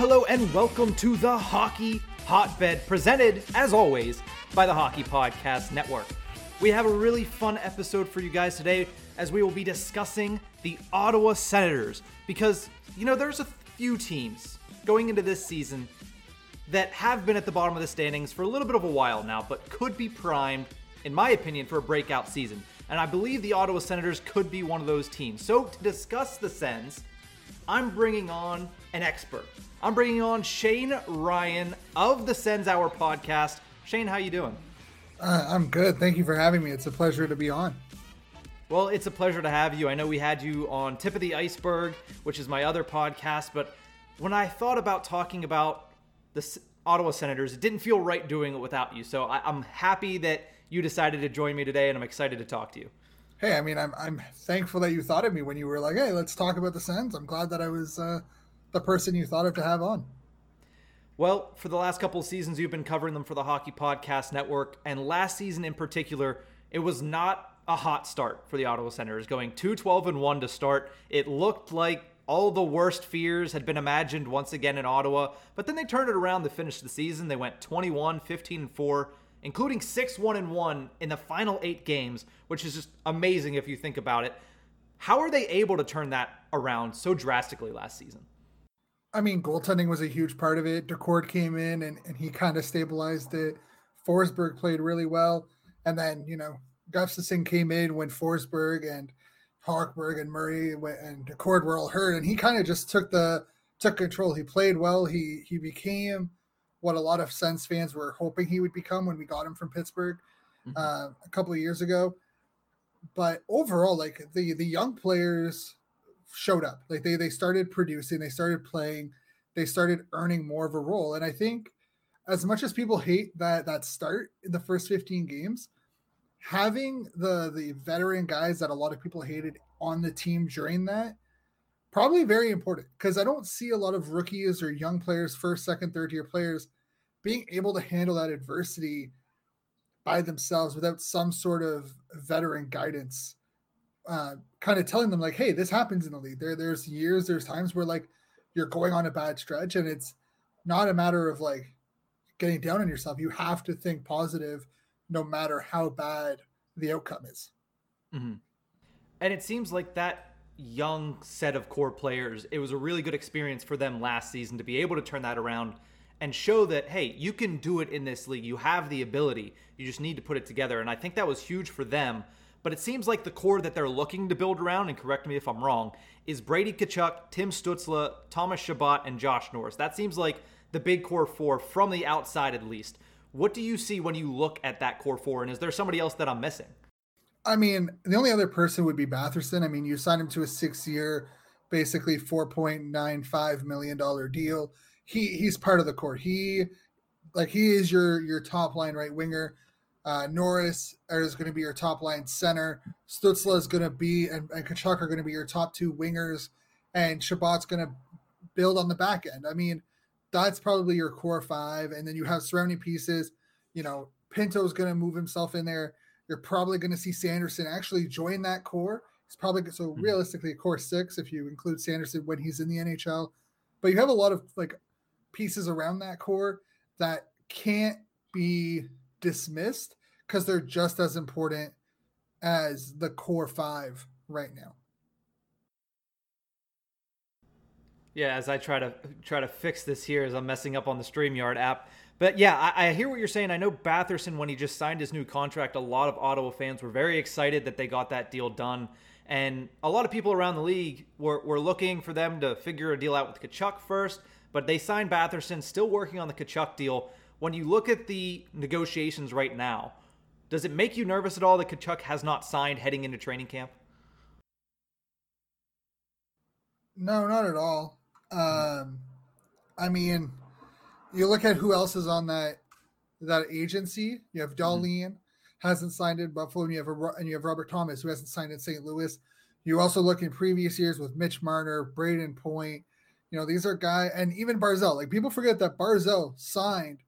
Hello, and welcome to the Hockey Hotbed, presented, as always, by the Hockey Podcast Network. We have a really fun episode for you guys today, as we will be discussing the Ottawa Senators, because, you know, there's a few teams going into this season that have been at the bottom of the standings for a little bit of a while now, but could be primed, in my opinion, for a breakout season. And I believe the Ottawa Senators could be one of those teams. So, to discuss the Sens, I'm bringing on an expert. I'm bringing on Shane Ryan of the Sens Hour podcast. Shane, how you doing? I'm good. Thank you for having me. It's a pleasure to be on. Well, it's a pleasure to have you. I know we had you on Tip of the Iceberg, which is my other podcast, but when I thought about talking about the Ottawa Senators, it didn't feel right doing it without you. So I'm happy that you decided to join me today, and I'm excited to talk to you. Hey, I mean, I'm thankful that you thought of me when you were like, hey, let's talk about the Sens. I'm glad that I was the person you thought of to have on. Well, for the last couple of seasons, you've been covering them for the Hockey Podcast Network. And last season in particular, it was not a hot start for the Ottawa Senators, going 2-12-1 to start. It looked like all the worst fears had been imagined once again in Ottawa. But then they turned it around to finish the season. They went 21-15-4. Including 6-1-1 in the final 8 games, which is just amazing if you think about it. How are they able to turn that around so drastically last season? I mean, goaltending was a huge part of it. Daccord came in and he kind of stabilized it. Forsberg played really well. And then, you know, Gustavsson came in when Forsberg and Hogberg and Murray and Daccord were all hurt. And he kind of just took control. He played well. He became what a lot of Sens fans were hoping he would become when we got him from Pittsburgh a couple of years ago. But overall, like the young players showed up, like they started producing, they started playing, they started earning more of a role. And I think as much as people hate that start in the first 15 games, having the veteran guys that a lot of people hated on the team during that, probably very important, because I don't see a lot of rookies or young players, first, second, third year players, being able to handle that adversity by themselves without some sort of veteran guidance, kind of telling them like, hey, this happens in the league. There's times where like you're going on a bad stretch and it's not a matter of like getting down on yourself. You have to think positive no matter how bad the outcome is. Mm-hmm. And it seems like that young set of core players, it was a really good experience for them last season to be able to turn that around and show that, hey, you can do it in this league. You have the ability. You just need to put it together. And I think that was huge for them. But it seems like the core that they're looking to build around, and correct me if I'm wrong, is Brady Tkachuk, Tim Stützle, Thomas Chabot, and Josh Norris. That seems like the big core four from the outside, at least. What do you see when you look at that core four? And is there somebody else that I'm missing? I mean, the only other person would be Batherson. I mean, you signed him to a 6-year, basically $4.95 million deal. He's part of the core. He is your top line right winger. Norris is going to be your top line center. Stützle is going to be, and Tkachuk are going to be your top two wingers. And Chabot's going to build on the back end. I mean, that's probably your core five. And then you have surrounding pieces. You know, Pinto's going to move himself in there. You're probably going to see Sanderson actually join that core. It's probably so realistically a core six if you include Sanderson when he's in the NHL. But you have a lot of like pieces around that core that can't be dismissed because they're just as important as the core five right now. Yeah, as I try to fix this here as I'm messing up on the StreamYard app. But yeah, I hear what you're saying. I know Batherson, when he just signed his new contract, a lot of Ottawa fans were very excited that they got that deal done. And a lot of people around the league were looking for them to figure a deal out with Tkachuk first, but they signed Batherson, still working on the Tkachuk deal. When you look at the negotiations right now, does it make you nervous at all that Tkachuk has not signed heading into training camp? No, not at all. I mean, you look at who else is on that agency. You have Dahlin, hasn't signed in Buffalo, and you have Robert Thomas, who hasn't signed in St. Louis. You also look in previous years with Mitch Marner, Braden Point. You know, these are guys, and even Barzell. Like, people forget that Barzell signed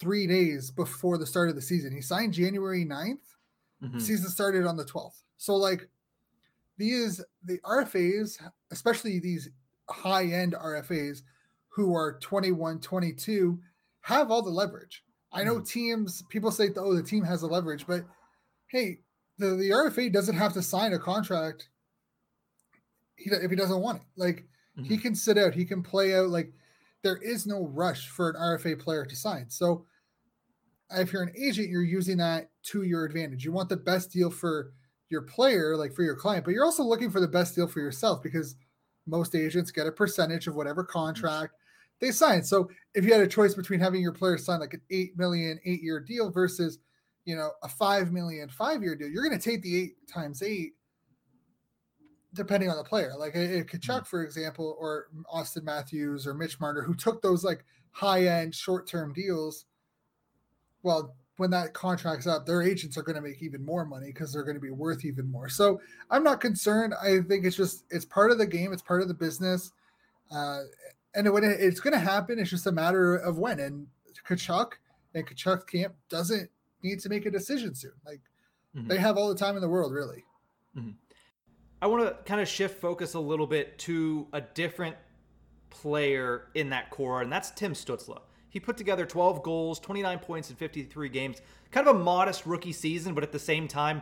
3 days before the start of the season. He signed January 9th. Mm-hmm. Season started on the 12th. So, like, the RFAs, especially these high-end RFAs who are 21, 22, have all the leverage. I know people say, oh, the team has the leverage, but hey, the RFA doesn't have to sign a contract if he doesn't want it. Like, he can sit out, he can play out. Like, there is no rush for an RFA player to sign. So if you're an agent, you're using that to your advantage. You want the best deal for your player, like for your client, but you're also looking for the best deal for yourself, because most agents get a percentage of whatever contract they sign. So if you had a choice between having your player sign like an $8 million 8-year deal versus, you know, a $5 million 5-year deal, you're going to take the 8 times 8, depending on the player. Like Tkachuk, for example, or Austin Matthews or Mitch Marner, who took those like high-end short-term deals. Well, when that contract's up, their agents are going to make even more money because they're going to be worth even more. So I'm not concerned. I think it's part of the game. It's part of the business. And when it's going to happen, it's just a matter of when. And Tkachuk's camp doesn't need to make a decision soon. Like, they have all the time in the world, really. Mm-hmm. I want to kind of shift focus a little bit to a different player in that core, and that's Tim Stützle. He put together 12 goals, 29 points in 53 games. Kind of a modest rookie season, but at the same time,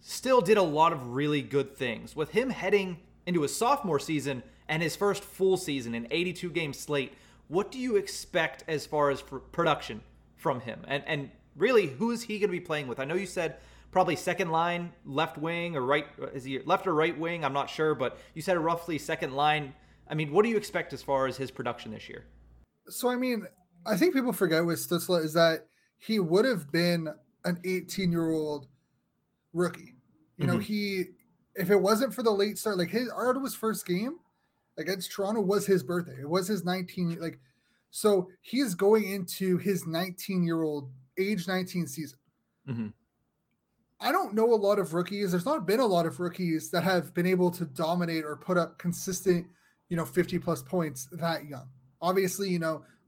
still did a lot of really good things. With him heading into his sophomore season and his first full season, an 82-game slate, what do you expect as far as for production from him? And really, who is he going to be playing with? I know you said probably second line, left wing, or right. Is he left or right wing? I'm not sure, but you said roughly second line. I mean, what do you expect as far as his production this year? So, I mean, I think people forget with Stützle is that he would have been an 18-year-old rookie. You know, if it wasn't for the late start, like his Ottawa's first game against Toronto was his birthday. It was his 19. Like, so he's going into his 19 season. Mm-hmm. I don't know a lot of rookies. There's not been a lot of rookies that have been able to dominate or put up consistent, 50 plus points that young. Obviously,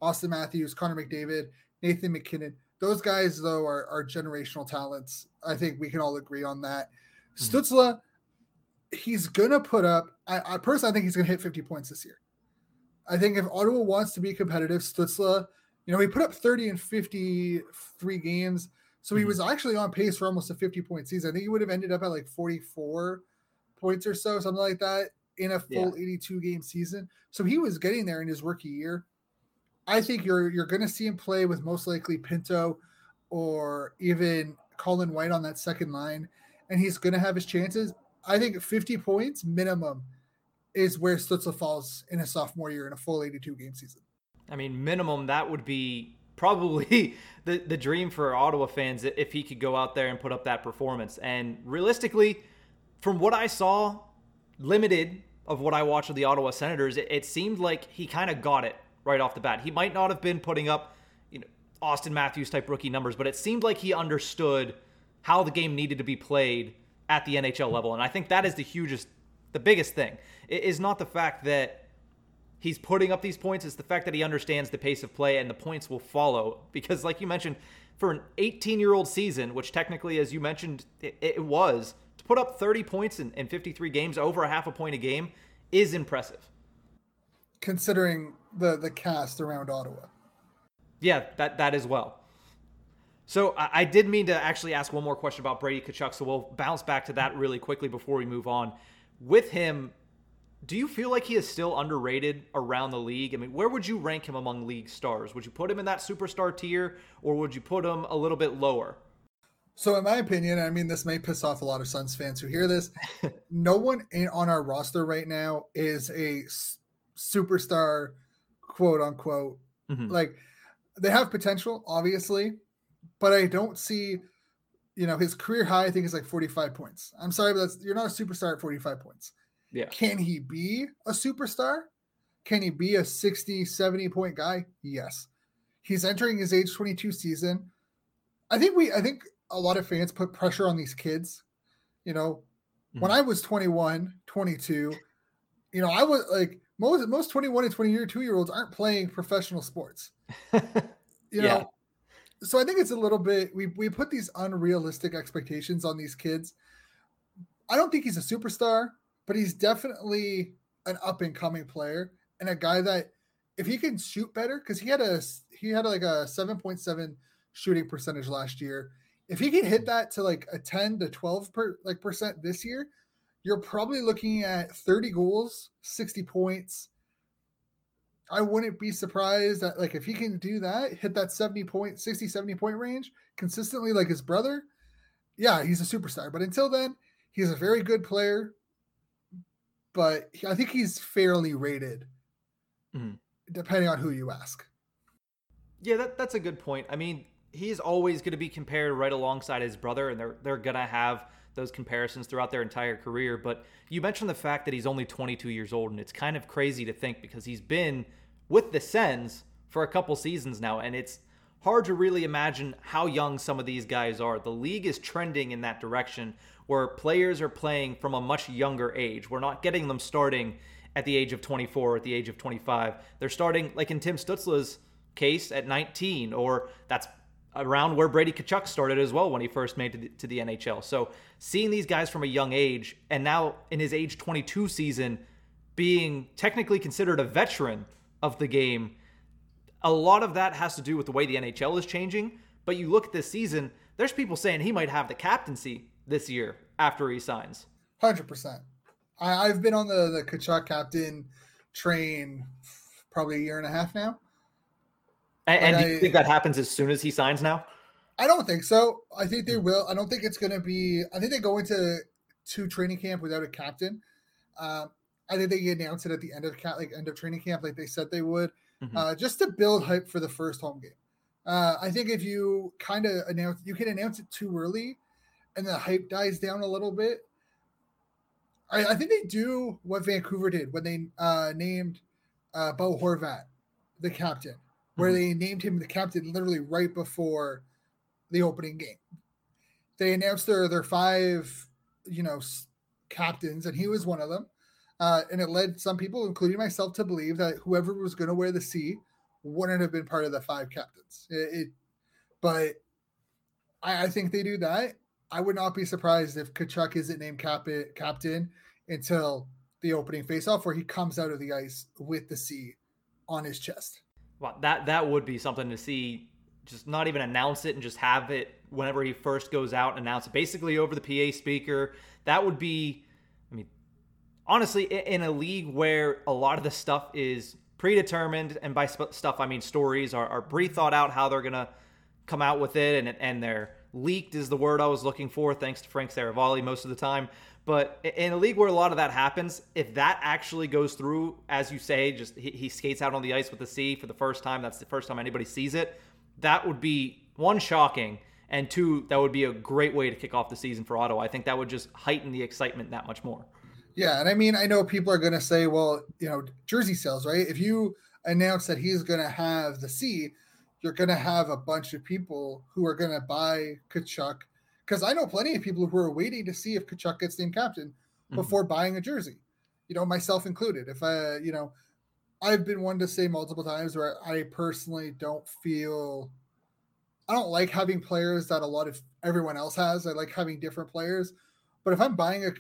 Austin Matthews, Connor McDavid, Nathan McKinnon. Those guys, though, are generational talents. I think we can all agree on that. Mm-hmm. Stützle, he's going to put up – I personally think he's going to hit 50 points this year. I think if Ottawa wants to be competitive, Stützle, he put up 30 in 53 games. So he was actually on pace for almost a 50-point season. I think he would have ended up at like 44 points or so, something like that, in a full 82-game season. So he was getting there in his rookie year. I think you're going to see him play with most likely Pinto or even Colin White on that second line, and he's going to have his chances. I think 50 points minimum is where Stützle falls in a sophomore year in a full 82-game season. I mean, minimum, that would be probably the dream for Ottawa fans if he could go out there and put up that performance. And realistically, from what I saw, limited of what I watched of the Ottawa Senators, it seemed like he kind of got it right off the bat. He might not have been putting up, Austin Matthews type rookie numbers, but it seemed like he understood how the game needed to be played at the NHL level. And I think that is the biggest thing. It is not the fact that he's putting up these points. It's the fact that he understands the pace of play and the points will follow. Because like you mentioned, for an 18-year-old season, which technically, as you mentioned, it was, to put up 30 points in 53 games, over a half a point a game, is impressive. Considering the cast around Ottawa. Yeah, that as well. So I did mean to actually ask one more question about Brady Tkachuk, so we'll bounce back to that really quickly before we move on. With him, do you feel like he is still underrated around the league? I mean, where would you rank him among league stars? Would you put him in that superstar tier, or would you put him a little bit lower? So in my opinion, I mean, this may piss off a lot of Suns fans who hear this, no one on our roster right now is a superstar, quote unquote. Like, they have potential, obviously, but I don't see, his career high, I think, is like 45 points. I'm sorry, but you're not a superstar at 45 points. Yeah. Can he be a superstar? Can he be a 60, 70-point guy? Yes. He's entering his age 22 season. I think a lot of fans put pressure on these kids. You know, when I was 21, 22, you know, I was like most 21 and 22-year-olds aren't playing professional sports. You know, so I think it's a little bit we put these unrealistic expectations on these kids. I don't think he's a superstar, but he's definitely an up-and-coming player and a guy that if he can shoot better, because he had like a 7.7 shooting percentage last year. If he can hit that to like a 10 to 12 percent this year, you're probably looking at 30 goals, 60 points. I wouldn't be surprised that like if he can do that, hit that 70 point range consistently like his brother. Yeah, he's a superstar. But until then, he's a very good player. But I think he's fairly rated depending on who you ask. Yeah, that's a good point. I mean, he's always going to be compared right alongside his brother, and they're going to have those comparisons throughout their entire career. But you mentioned the fact that he's only 22 years old, and it's kind of crazy to think because he's been with the Sens for a couple seasons now, and it's hard to really imagine how young some of these guys are. The league is trending in that direction where players are playing from a much younger age. We're not getting them starting at the age of 24 or at the age of 25. They're starting, like in Tim Stützle's case, at 19, or that's around where Brady Tkachuk started as well when he first made it to the NHL. So seeing these guys from a young age and now in his age 22 season being technically considered a veteran of the game, a lot of that has to do with the way the NHL is changing. But you look at this season, there's people saying he might have the captaincy this year after he signs. 100%. I've been on the Tkachuk captain train probably a year and a half now. And do you think that happens as soon as he signs now? I don't think so. I think they will. I don't think it's going to be – I think they go into training camp without a captain. I think they announced it at the end of training camp like they said they would, just to build hype for the first home game. I think if you kind of announce – you can announce it too early and the hype dies down a little bit. I think they do what Vancouver did when they named Bo Horvat the captain, where they named him the captain literally right before the opening game. They announced their five, you know, captains, and he was one of them. And it led some people, including myself, to believe that whoever was going to wear the C wouldn't have been part of the five captains. But I think they do that. I would not be surprised if Tkachuk isn't named captain until the opening faceoff, where he comes out of the ice with the C on his chest. Wow, that would be something to see. Just not even announce it and just have it whenever he first goes out and announce it, basically over the PA speaker. That would be, I mean, honestly, in a league where a lot of the stuff is predetermined, and by stuff, I mean stories are pre-thought out how they're going to come out with it, and they're leaked is the word I was looking for, thanks to Frank Saravalli most of the time. But in a league where a lot of that happens, if that actually goes through, as you say, just he skates out on the ice with the C for the first time, that's the first time anybody sees it, that would be, one, shocking, and two, that would be a great way to kick off the season for Ottawa. I think that would just heighten the excitement that much more. Yeah, and I mean, I know people are going to say, well, you know, jersey sales, right? If you announce that he's going to have the C, you're going to have a bunch of people who are going to buy Tkachuk. Because I know plenty of people who are waiting to see if Tkachuk gets named captain before buying a jersey, you know, myself included. If I, you know, I've been one to say multiple times where I personally don't like having players that a lot of everyone else has. I like having different players. But if I'm buying a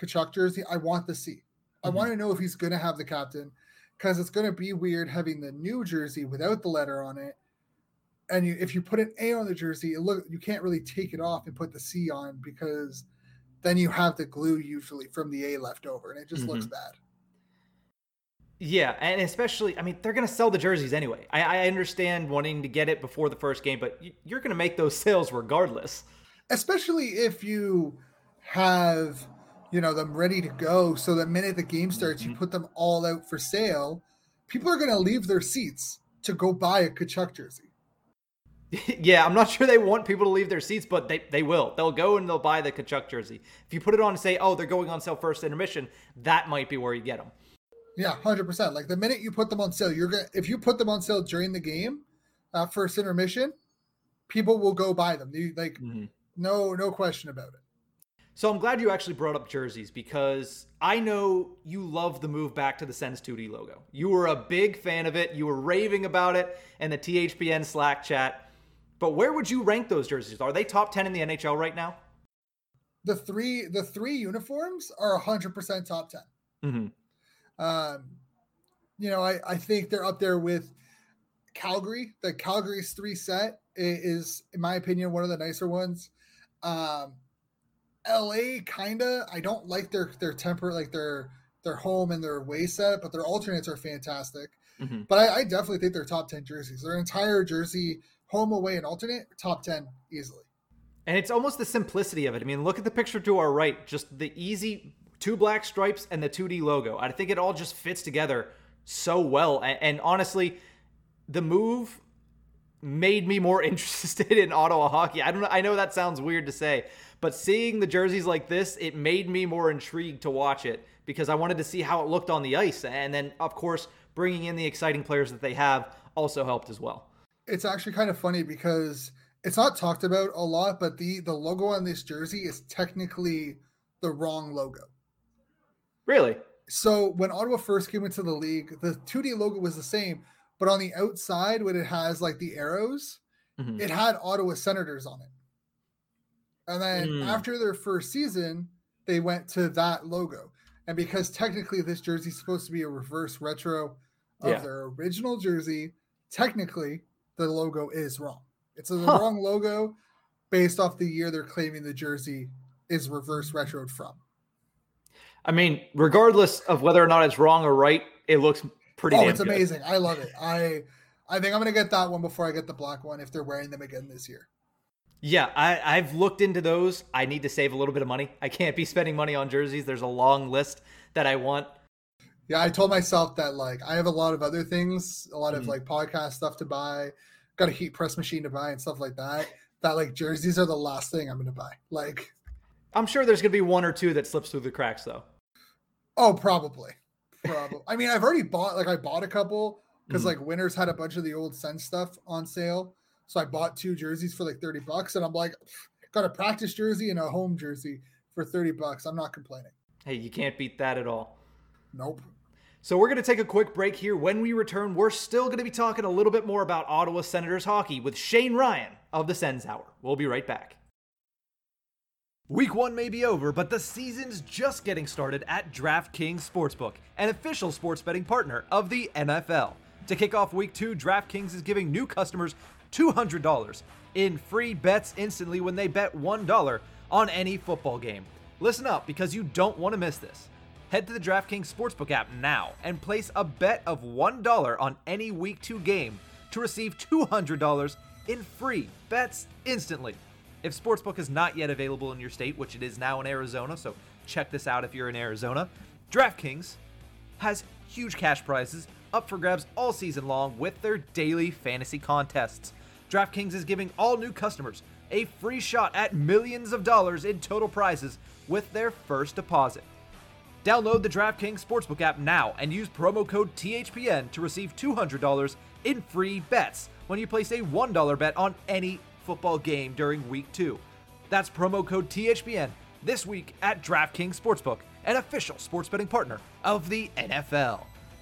Tkachuk jersey, I want the C. I want to know if he's going to have the captain, because it's going to be weird having the new jersey without the letter on it. And if you put an A on the jersey, you can't really take it off and put the C on, because then you have the glue usually from the A left over, and it just looks bad. Yeah, and especially, I mean, they're going to sell the jerseys anyway. I understand wanting to get it before the first game, but you're going to make those sales regardless. Especially if you have, you know, them ready to go, so the minute the game starts, you put them all out for sale. People are going to leave their seats to go buy a Tkachuk jersey. Yeah, I'm not sure they want people to leave their seats, but they will. They'll go and they'll buy the Tkachuk jersey. If you put it on and say, oh, they're going on sale first intermission, that might be where you get them. Yeah, 100%. Like the minute you put them on sale, if you put them on sale during the game, first intermission, people will go buy them. No question about it. So I'm glad you actually brought up jerseys, because I know you love the move back to the Sens 2D logo. You were a big fan of it. You were raving about it in the THPN Slack chat. But where would you rank those jerseys? Are they top 10 in the NHL right now? The three uniforms are 100% top 10. Mm-hmm. I think they're up there with Calgary. The Calgary's three set is, in my opinion, one of the nicer ones. LA kinda. I don't like their temper, like their home and their away set, but their alternates are fantastic. Mm-hmm. But I definitely think they're top 10 jerseys. Their entire jersey, home, away, and alternate, top 10 easily. And it's almost the simplicity of it. I mean, look at the picture to our right, just the easy two black stripes and the 2D logo. I think it all just fits together so well. And honestly, the move made me more interested in Ottawa hockey. I know that sounds weird to say, but seeing the jerseys like this, it made me more intrigued to watch it because I wanted to see how it looked on the ice. And then, of course, bringing in the exciting players that they have also helped as well. It's actually kind of funny because it's not talked about a lot, but the logo on this jersey is technically the wrong logo. Really? So when Ottawa first came into the league, the 2D logo was the same, but on the outside, when it has like the arrows, mm-hmm. it had Ottawa Senators on it. And then after their first season, they went to that logo. And because technically this jersey is supposed to be a reverse retro of their original jersey, technically the logo is wrong. It's the wrong logo based off the year they're claiming the jersey is reverse retroed from. I mean, regardless of whether or not it's wrong or right, it looks pretty damn good. Oh, it's amazing. I love it. I think I'm going to get that one before I get the black one if they're wearing them again this year. Yeah, I've looked into those. I need to save a little bit of money. I can't be spending money on jerseys. There's a long list that I want. Yeah, I told myself that I have a lot of other things, a lot of podcast stuff to buy, got a heat press machine to buy and stuff like that, jerseys are the last thing I'm going to buy. I'm sure there's going to be one or two that slips through the cracks though. Oh, probably. I mean, I've already bought, I bought a couple because Winners had a bunch of the old Sens stuff on sale. So I bought two jerseys for $30 and I'm got a practice jersey and a home jersey for $30. I'm not complaining. Hey, you can't beat that at all. Nope. So we're going to take a quick break here. When we return, we're still going to be talking a little bit more about Ottawa Senators hockey with Shane Ryan of the Sens Hour. We'll be right back. Week 1 may be over, but the season's just getting started at DraftKings Sportsbook, an official sports betting partner of the NFL. To kick off Week 2, DraftKings is giving new customers $200 in free bets instantly when they bet $1 on any football game. Listen up, because you don't want to miss this. Head to the DraftKings Sportsbook app now and place a bet of $1 on any Week 2 game to receive $200 in free bets instantly. If Sportsbook is not yet available in your state, which it is now in Arizona, so check this out if you're in Arizona, DraftKings has huge cash prizes up for grabs all season long with their daily fantasy contests. DraftKings is giving all new customers a free shot at millions of dollars in total prizes with their first deposit. Download the DraftKings Sportsbook app now and use promo code THPN to receive $200 in free bets when you place a $1 bet on any football game during Week 2. That's promo code THPN this week at DraftKings Sportsbook, an official sports betting partner of the NFL.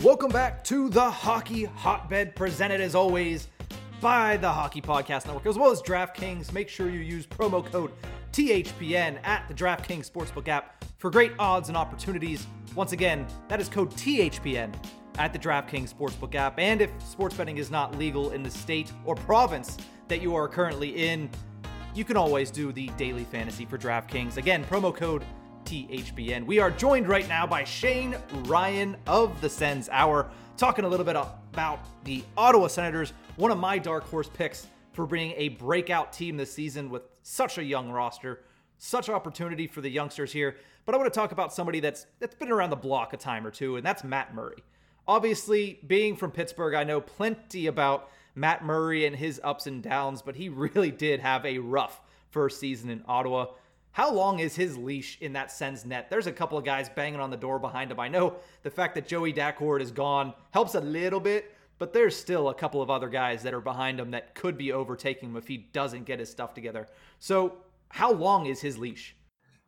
Welcome back to the Hockey Hotbed, presented as always by the Hockey Podcast Network, as well as DraftKings. Make sure you use promo code THPN at the DraftKings Sportsbook app for great odds and opportunities. Once again, that is code THPN at the DraftKings Sportsbook app. And if sports betting is not legal in the state or province that you are currently in, you can always do the daily fantasy for DraftKings. Again, promo code THPN. We are joined right now by Shane Ryan of the Sens Hour, talking a little bit about the Ottawa Senators, one of my dark horse picks for being a breakout team this season with such a young roster, such opportunity for the youngsters here. But I want to talk about somebody that's been around the block a time or two, and that's Matt Murray. Obviously, being from Pittsburgh, I know plenty about Matt Murray and his ups and downs, but he really did have a rough first season in Ottawa. How long is his leash in that Sens net? There's a couple of guys banging on the door behind him. I know the fact that Joey Daccord is gone helps a little bit, but there's still a couple of other guys that are behind him that could be overtaking him if he doesn't get his stuff together. So how long is his leash?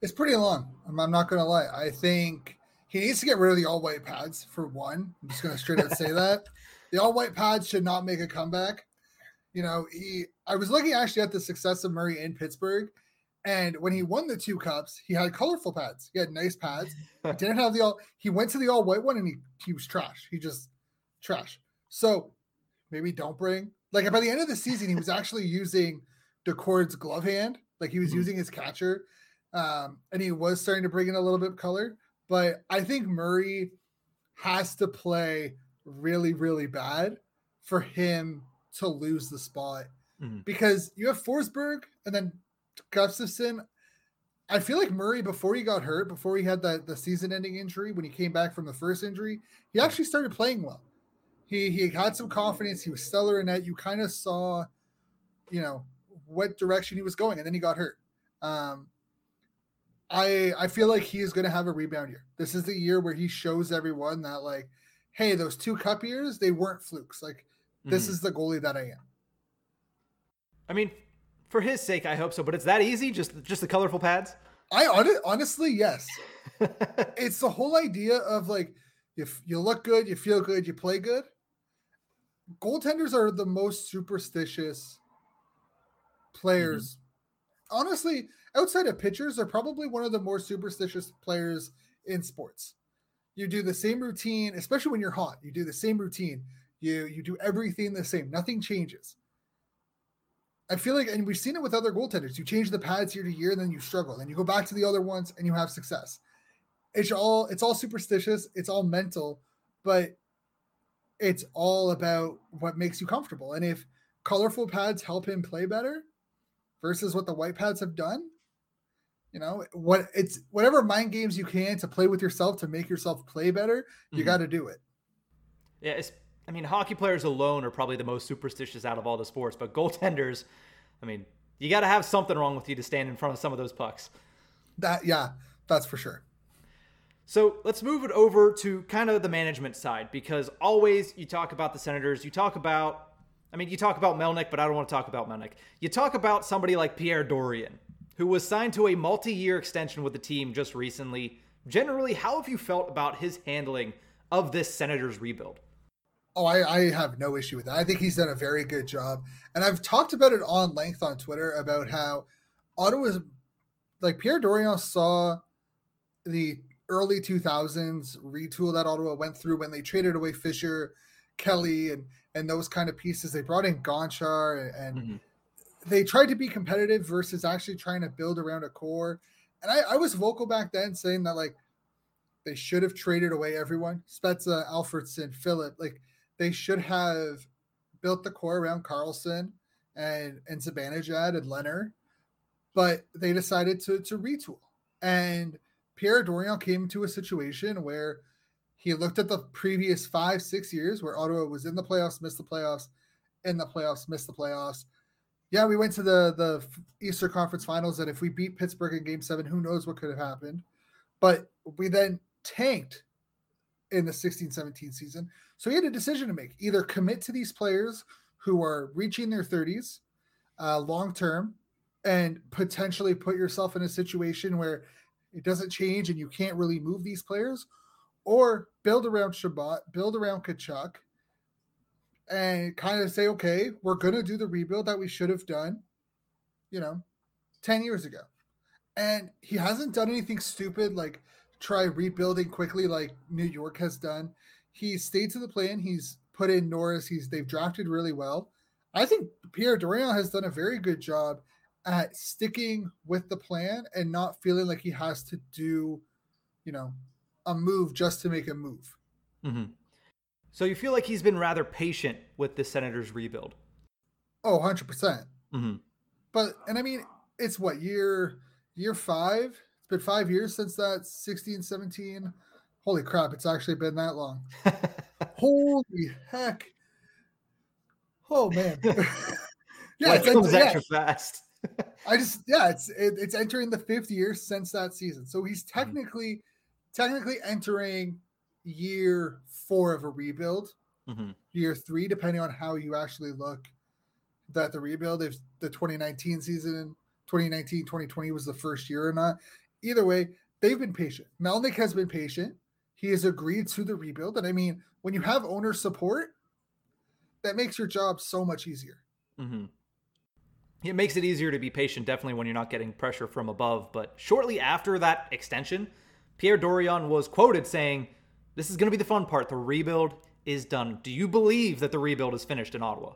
It's pretty long. I'm not going to lie. I think he needs to get rid of the all-white pads, for one. I'm just going to straight out say that. The all-white pads should not make a comeback. You know, I was looking actually at the success of Murray in Pittsburgh, and when he won the two cups, he had colorful pads. He had nice pads. He didn't have he went to the all-white one, and he was trash. He just trash. So maybe don't bring, like, by the end of the season, he was actually using Daccord's glove hand. Like, he was using his catcher, and he was starting to bring in a little bit of color. But I think Murray has to play really, really bad for him to lose the spot, because you have Forsberg and then Gustavsson. I feel like Murray, before he got hurt, before he had the season-ending injury, when he came back from the first injury, he actually started playing well. He had some confidence. He was stellar in that. You kind of saw, you know, what direction he was going, and then he got hurt. I feel like he is going to have a rebound year. This is the year where he shows everyone that, like, hey, those two cup years, they weren't flukes. Like, this is the goalie that I am. I mean, for his sake, I hope so. But it's that easy? Just the colorful pads? Honestly, yes. It's the whole idea of, like, if you look good, you feel good, you play good. Goaltenders are the most superstitious players. Honestly, outside of pitchers, they're probably one of the more superstitious players in sports. You do the same routine, especially when you're hot. You do the same routine. You do everything the same. Nothing changes. I feel like, and we've seen it with other goaltenders, you change the pads year to year, and then you struggle. Then you go back to the other ones, and you have success. It's all superstitious. It's all mental, but it's all about what makes you comfortable. And if colorful pads help him play better versus what the white pads have done, you know, whatever mind games you can to play with yourself, to make yourself play better, you got to do it. Yeah. I mean, hockey players alone are probably the most superstitious out of all the sports, but goaltenders, I mean, you got to have something wrong with you to stand in front of some of those pucks. That's for sure. So let's move it over to kind of the management side, because always you talk about the Senators, you talk about Melnyk, but I don't want to talk about Melnyk. You talk about somebody like Pierre Dorion, who was signed to a multi-year extension with the team just recently. Generally, how have you felt about his handling of this Senators rebuild? Oh, I have no issue with that. I think he's done a very good job. And I've talked about it on length on Twitter about how Ottawa's, like, Pierre Dorion saw the early 2000s retool that Ottawa went through when they traded away Fisher, Kelly, and those kind of pieces. They brought in Gonchar, and they tried to be competitive versus actually trying to build around a core. And I was vocal back then saying that, like, they should have traded away everyone. Spezza, Alfredson, Phillip. Like, they should have built the core around Karlsson and Zibanejad and Leonard. But they decided to retool. And Pierre Dorion came to a situation where he looked at the previous 5-6 years where Ottawa was in the playoffs, missed the playoffs, in the playoffs, missed the playoffs. Yeah, we went to the Eastern Conference Finals, and if we beat Pittsburgh in Game 7, who knows what could have happened. But we then tanked in the 16-17 season. So he had a decision to make. Either commit to these players who are reaching their 30s long-term and potentially put yourself in a situation where it doesn't change and you can't really move these players, or build around Chabot, build around Tkachuk, and kind of say, okay, we're going to do the rebuild that we should have done, you know, 10 years ago. And he hasn't done anything stupid, like try rebuilding quickly like New York has done. He stayed to the plan. He's put in Norris. They've drafted really well. I think Pierre Dorion has done a very good job at sticking with the plan and not feeling like he has to do, you know, a move just to make a move. Mm-hmm. So you feel like he's been rather patient with the Senators rebuild? Oh, 100%. Mm-hmm. But, and I mean, it's what, year five? It's been 5 years since that 16, 17. Holy crap, it's actually been that long. Holy heck. Oh, man. Yeah, it comes extra fast. It's entering the fifth year since that season. So he's technically entering year four of a rebuild, year three, depending on how you actually look at the rebuild, if the 2019 season, 2019, 2020 was the first year or not. Either way, they've been patient. Melnyk has been patient. He has agreed to the rebuild. And I mean, when you have owner support, that makes your job so much easier. Mm-hmm. It makes it easier to be patient, definitely, when you're not getting pressure from above. But shortly after that extension, Pierre Dorion was quoted saying, "This is going to be the fun part. The rebuild is done." Do you believe that the rebuild is finished in Ottawa?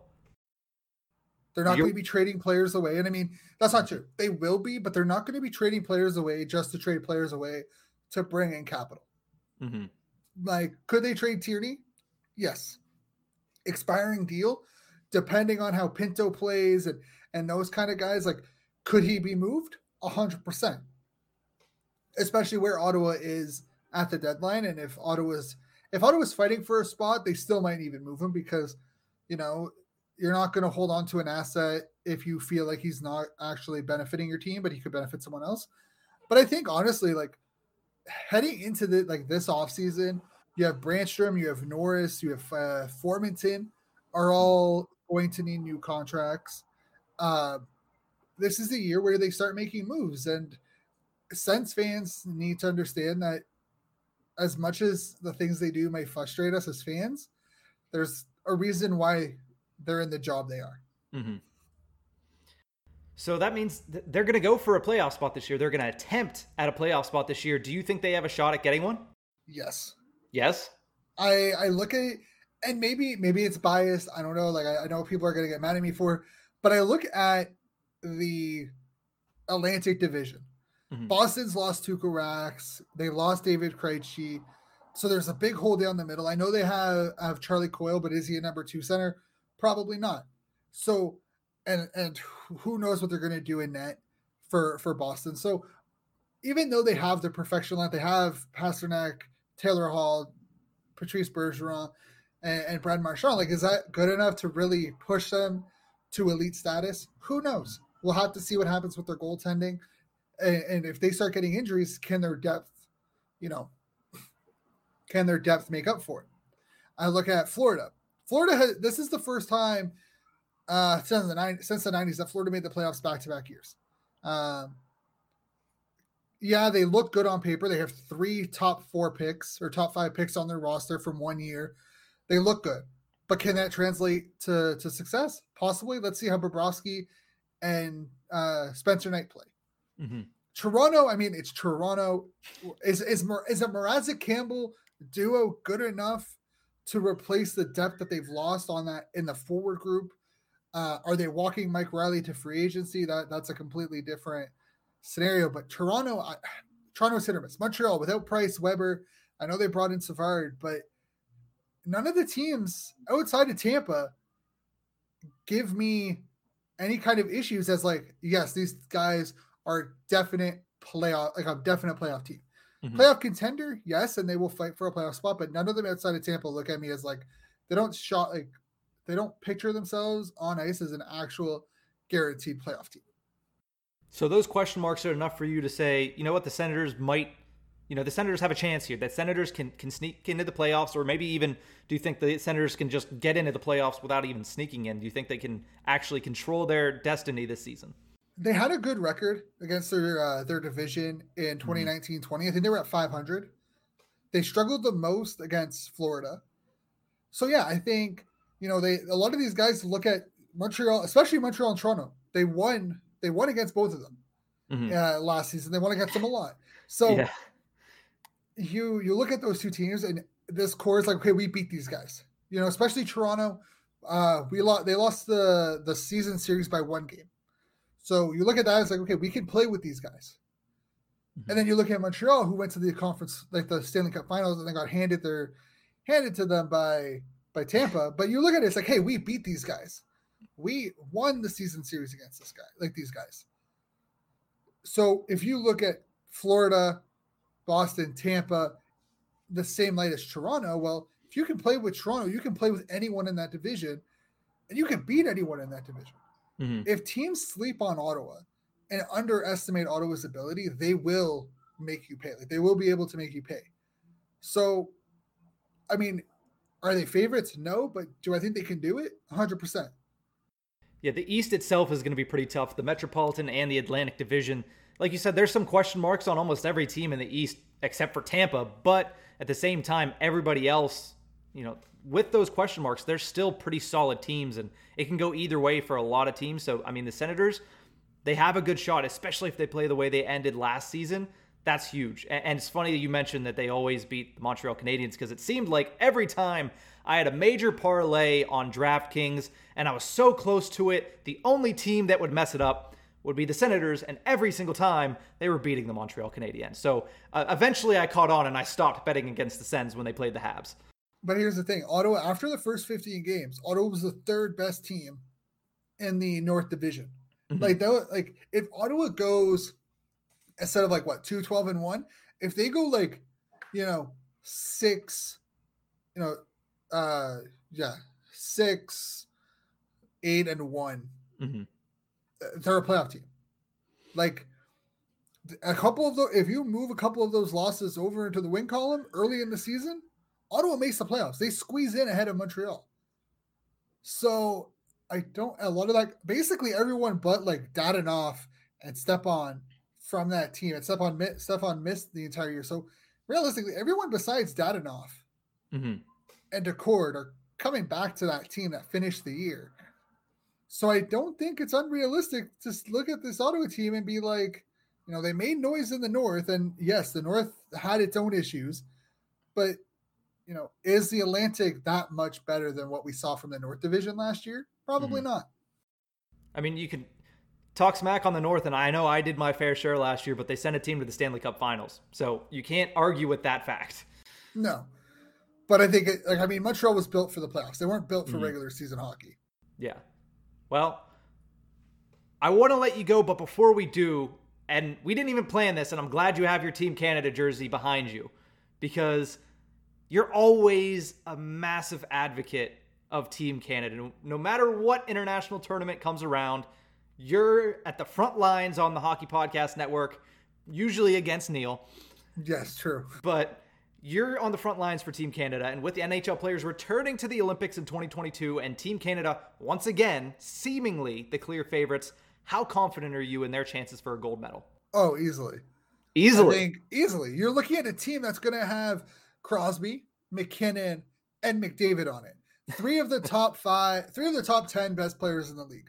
They're not going to be trading players away. And I mean, that's not true. They will be, but they're not going to be trading players away just to trade players away to bring in capital. Mm-hmm. Like, could they trade Tierney? Yes. Expiring deal, depending on how Pinto plays and those kind of guys, like, could he be moved? 100%. Especially where Ottawa is at the deadline. And if Ottawa's fighting for a spot, they still might even move him because, you know, you're not going to hold on to an asset if you feel like he's not actually benefiting your team, but he could benefit someone else. But I think, honestly, like, heading into the this offseason, you have Brandstrom, you have Norris, you have Formanton are all going to need new contracts. This is the year where they start making moves, and Sens fans need to understand that as much as the things they do may frustrate us as fans, there's a reason why they're in the job they are. Mm-hmm. So that means they're going to go for a playoff spot this year. They're going to attempt at a playoff spot this year. Do you think they have a shot at getting one? Yes. Yes. I look at it, and maybe it's biased. I don't know. Like, I know people are going to get mad at me for it, but I look at the Atlantic Division. Mm-hmm. Boston's lost Tuukka Rask. They lost David Krejci. So there's a big hole down the middle. I know they have Charlie Coyle, but is he a number two center? Probably not. So, and who knows what they're going to do in net for Boston. So even though they have the perfection line, they have Pasternak, Taylor Hall, Patrice Bergeron, and Brad Marchand, like, is that good enough to really push them to elite status? Who knows? We'll have to see what happens with their goaltending. And if they start getting injuries, can their depth make up for it? I look at Florida. Florida has, this is the first time since the 90s that Florida made the playoffs back-to-back years. Yeah, they look good on paper. They have three top four picks or top five picks on their roster from 1 year. They look good. But can that translate to success? Possibly. Let's see how Bobrovsky and Spencer Knight play. Mm-hmm. Toronto, I mean, it's Toronto. Is a Mrazek-Campbell duo good enough to replace the depth that they've lost on that in the forward group? Are they walking Mike Riley to free agency? That's a completely different scenario. But Toronto's hit or miss. Montreal, without Price, Weber, I know they brought in Savard, but none of the teams outside of Tampa give me any kind of issues as like, yes, these guys are a definite playoff team. Mm-hmm. Playoff contender, yes, and they will fight for a playoff spot, but none of them outside of Tampa look at me as like they don't picture themselves on ice as an actual guaranteed playoff team. So those question marks are enough for you to say, you know what, the Senators have a chance here. That Senators can sneak into the playoffs, or maybe even, do you think the Senators can just get into the playoffs without even sneaking in? Do you think they can actually control their destiny this season? They had a good record against their division in 2019-20. I think they were at 500. They struggled the most against Florida. So, yeah, I think, you know, a lot of these guys look at Montreal, especially Montreal and Toronto. They won against both of them last season. They won against them a lot. So yeah. You look at those two teams, and this core is like, okay, we beat these guys. You know, especially Toronto, they lost the season series by one game. So you look at that, it's like, okay, we can play with these guys. Mm-hmm. And then you look at Montreal, who went to the conference, like the Stanley Cup Finals, and they got handed to them by Tampa. But you look at it, it's like, hey, we beat these guys. We won the season series against this guy, like these guys. So if you look at Florida, Boston, Tampa, the same light as Toronto, well, if you can play with Toronto, you can play with anyone in that division, and you can beat anyone in that division. Mm-hmm. If teams sleep on Ottawa and underestimate Ottawa's ability, they will make you pay. Like, they will be able to make you pay. So, I mean, are they favorites? No, but do I think they can do it? 100%. Yeah, the East itself is going to be pretty tough. The Metropolitan and the Atlantic Division. Like you said, there's some question marks on almost every team in the East except for Tampa. But at the same time, everybody else, you know, with those question marks, they're still pretty solid teams. And it can go either way for a lot of teams. So, I mean, the Senators, they have a good shot, especially if they play the way they ended last season. That's huge. And it's funny that you mentioned that they always beat the Montreal Canadiens, because it seemed like every time I had a major parlay on DraftKings and I was so close to it, the only team that would mess it up would be the Senators, and every single time they were beating the Montreal Canadiens. So eventually I caught on and I stopped betting against the Sens when they played the Habs. But here's the thing. Ottawa, after the first 15 games, Ottawa was the third best team in the North Division. Mm-hmm. Like, that, like, if Ottawa goes... instead of like what, 2-12-1, if they go like, you know, 6-8-1, mm-hmm. They're a playoff team. Like a couple of those, if you move a couple of those losses over into the win column early in the season, Ottawa makes the playoffs. They squeeze in ahead of Montreal. So a lot of that, basically everyone but like Dadonov and Stepan from that team. And Stepan missed the entire year. So realistically, everyone besides Dadonov mm-hmm. and Daccord are coming back to that team that finished the year. So I don't think it's unrealistic to look at this Ottawa team and be like, you know, they made noise in the North. And yes, the North had its own issues. But, you know, is the Atlantic that much better than what we saw from the North Division last year? Probably mm-hmm. not. I mean, you can... talk smack on the North, and I know I did my fair share last year, but they sent a team to the Stanley Cup Finals. So you can't argue with that fact. No. But I think, Montreal was built for the playoffs. They weren't built for mm-hmm. regular season hockey. Yeah. Well, I want to let you go, but before we do, and we didn't even plan this, and I'm glad you have your Team Canada jersey behind you, because you're always a massive advocate of Team Canada. No matter what international tournament comes around, you're at the front lines on the Hockey Podcast Network, usually against Neil. Yes, true. But you're on the front lines for Team Canada. And with the NHL players returning to the Olympics in 2022 and Team Canada, once again, seemingly the clear favorites, how confident are you in their chances for a gold medal? Oh, easily. Easily? I think easily. You're looking at a team that's going to have Crosby, McKinnon, and McDavid on it. Three of the top 10 best players in the league.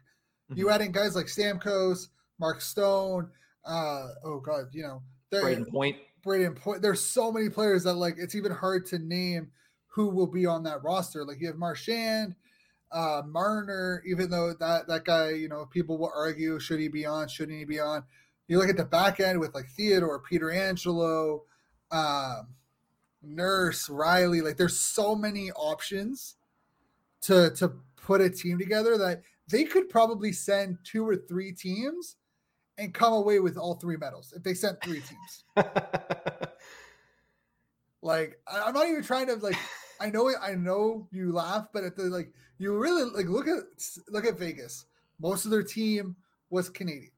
Mm-hmm. You add in guys like Stamkos, Mark Stone, Braden Point. There's so many players that, like, it's even hard to name who will be on that roster. Like, you have Marchand, Marner, even though that guy, you know, people will argue, should he be on, shouldn't he be on? You look at the back end with, like, Theodore, Pietrangelo, Nurse, Riley. Like, there's so many options to put a team together that – they could probably send 2 or 3 teams and come away with all 3 medals if they sent 3 teams. Like, I'm not even trying to, like, I know you laugh, but at the, like, you really, like, look at Vegas. Most of their team was Canadian.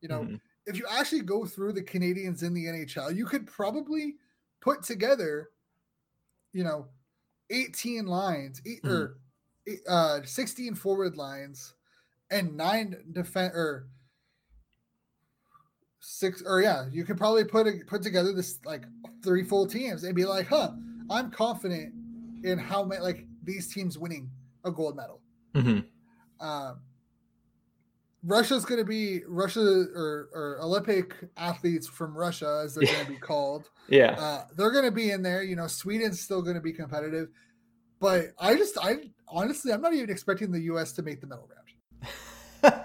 You know, mm-hmm. if you actually go through the Canadians in the NHL, you could probably put together, you know, 18 lines, 16 forward lines and 9 defense or 6 or yeah, you could probably put together this, like, 3 full teams and be like, huh, I'm confident in how many, like, these teams winning a gold medal. Mm-hmm. Russia's going to be or Olympic athletes from Russia, as they're going to be called. Yeah. They're going to be in there, you know, Sweden's still going to be competitive. But honestly, I'm not even expecting the U.S. to make the medal round.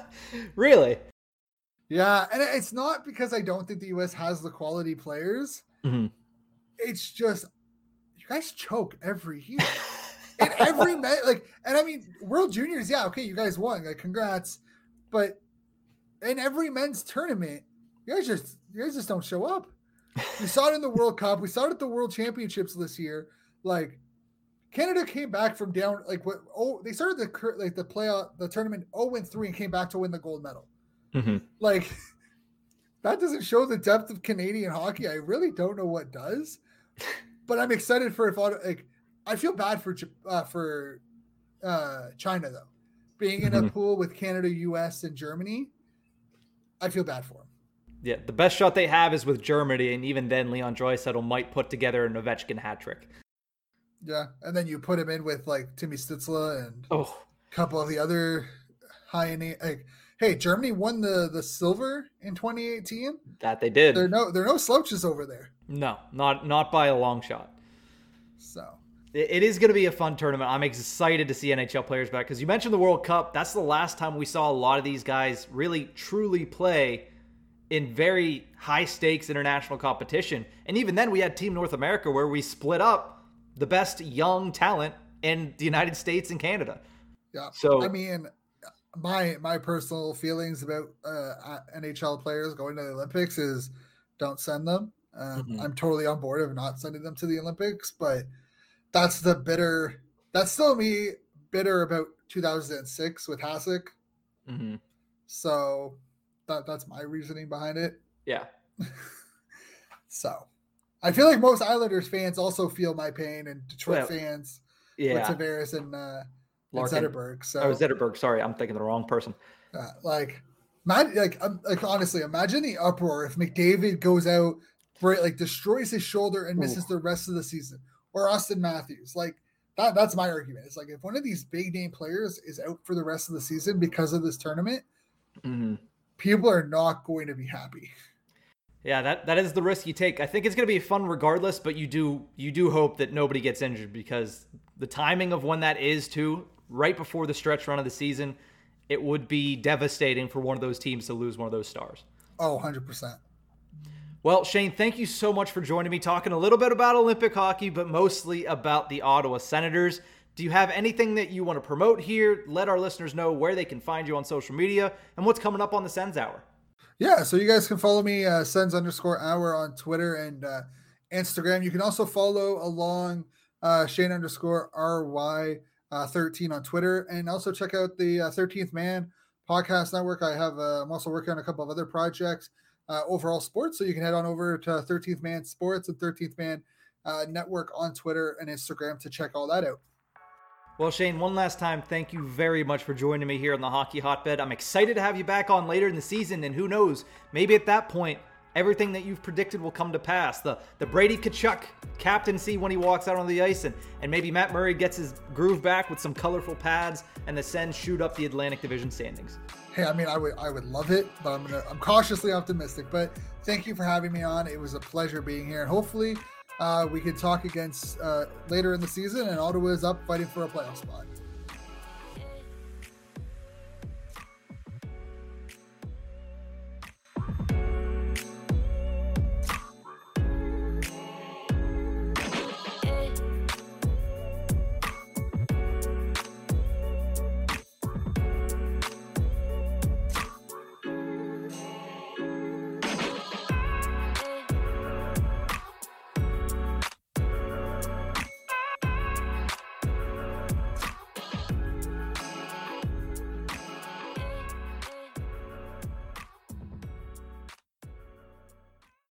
Really? Yeah, and it's not because I don't think the U.S. has the quality players. Mm-hmm. It's just you guys choke every year. And every and I mean, World Juniors, yeah, okay, you guys won, like, congrats. But in every men's tournament, you guys just don't show up. We saw it in the World Cup. We saw it at the World Championships this year. Like, Canada came back from down, like, what? Oh, they started the playoff, the tournament 0-3 and came back to win the gold medal. Mm-hmm. Like, that doesn't show the depth of Canadian hockey. I really don't know what does, but I'm excited for I feel bad for China though, being in a pool with Canada, US, and Germany. I feel bad for them. Yeah, the best shot they have is with Germany, and even then, Leon Draisaitl might put together an Ovechkin hat trick. Yeah, and then you put him in with like Timmy Stützle and a couple of the other high-end. Like, hey, Germany won the silver in 2018. That they did. There are no slouches over there. No, not by a long shot. So it is going to be a fun tournament. I'm excited to see NHL players back because you mentioned the World Cup. That's the last time we saw a lot of these guys really truly play in very high stakes international competition. And even then, we had Team North America where we split up the best young talent in the United States and Canada. Yeah. So I mean, my personal feelings about NHL players going to the Olympics is don't send them. I'm totally on board of not sending them to the Olympics, but that's still me bitter about 2006 with Hasek. Mm-hmm. So that's my reasoning behind it. Yeah. So I feel like most Islanders fans also feel my pain, and Detroit fans with Tavares and Zetterberg. So Zetterberg. Sorry. I'm thinking the wrong person. Honestly, imagine the uproar if McDavid goes out, destroys his shoulder and misses the rest of the season, or Austin Matthews. Like, that's my argument. It's like, if one of these big name players is out for the rest of the season because of this tournament, people are not going to be happy. Yeah, that is the risk you take. I think it's going to be fun regardless, but you do hope that nobody gets injured, because the timing of when that is too, right before the stretch run of the season, it would be devastating for one of those teams to lose one of those stars. Oh, 100%. Well, Shane, thank you so much for joining me, talking a little bit about Olympic hockey, but mostly about the Ottawa Senators. Do you have anything that you want to promote here? Let our listeners know where they can find you on social media and what's coming up on the Sens Hour. Yeah, so you guys can follow me, Sens_Hour on Twitter and Instagram. You can also follow along Shane_RY 13 on Twitter, and also check out the 13th Man Podcast Network. I'm also working on a couple of other projects. Overall sports. So you can head on over to 13th Man Sports and 13th Man Network on Twitter and Instagram to check all that out. Well, Shane, one last time, thank you very much for joining me here on the Hockey Hotbed. I'm excited to have you back on later in the season, and who knows, maybe at that point, everything that you've predicted will come to pass. The Brady Tkachuk captaincy when he walks out on the ice, and maybe Matt Murray gets his groove back with some colorful pads, and the Sens shoot up the Atlantic Division standings. Hey, I mean, I would love it, but I'm cautiously optimistic. But thank you for having me on. It was a pleasure being here, and hopefully we can talk again later in the season. And Ottawa is up fighting for a playoff spot.